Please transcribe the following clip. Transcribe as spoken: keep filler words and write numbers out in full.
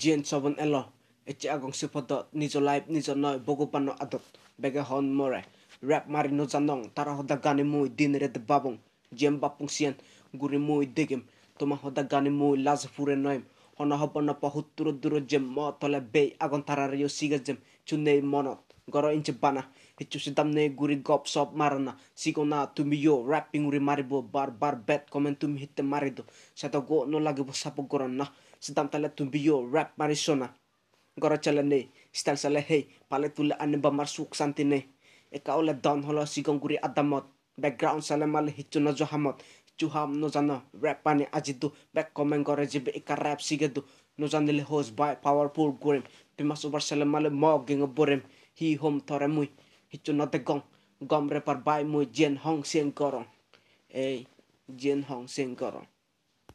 Jien Sobon Elo, Echagong Supodot, Nizo Live, Nizo Noi, Bogopano Adot, Begahon More, Rap Marino Zanong, Taraho Daganimui, Dinner at the Babong, Jiem Bapung Sien, Gurimui Digim, Tomaho Daganimui, Lazafure Noim, Honahopona Pahuturo Duro Jem, Motole Bay, Agontarario Sigazem, Chune Monot, Goro Inchibana, Hichusidamne Guri Gop Sop Marana, Sigona, Tumio, Rapping Rimaribo, Bar Bar Bet, Commentum Hit the Marido, Satago no Lagabo Sapo Gorona. Sedang tala tumbio rap marisona. Gora chalane, stal sala hey, paletula aneba marsuk santine. Eka ola down holo sigonguri adamot. Background sala male hichuna johamot. Chuham nozano, rap pani ajidu. Back comment gore jibe eka rap sigedu. Nozanele host by powerful gurim. Pimas over sala male mogging oburim. He home toremui. Hichuna de gong. Gom repar by mui jen hong sien gorong. Eh, jen hong sien gorong.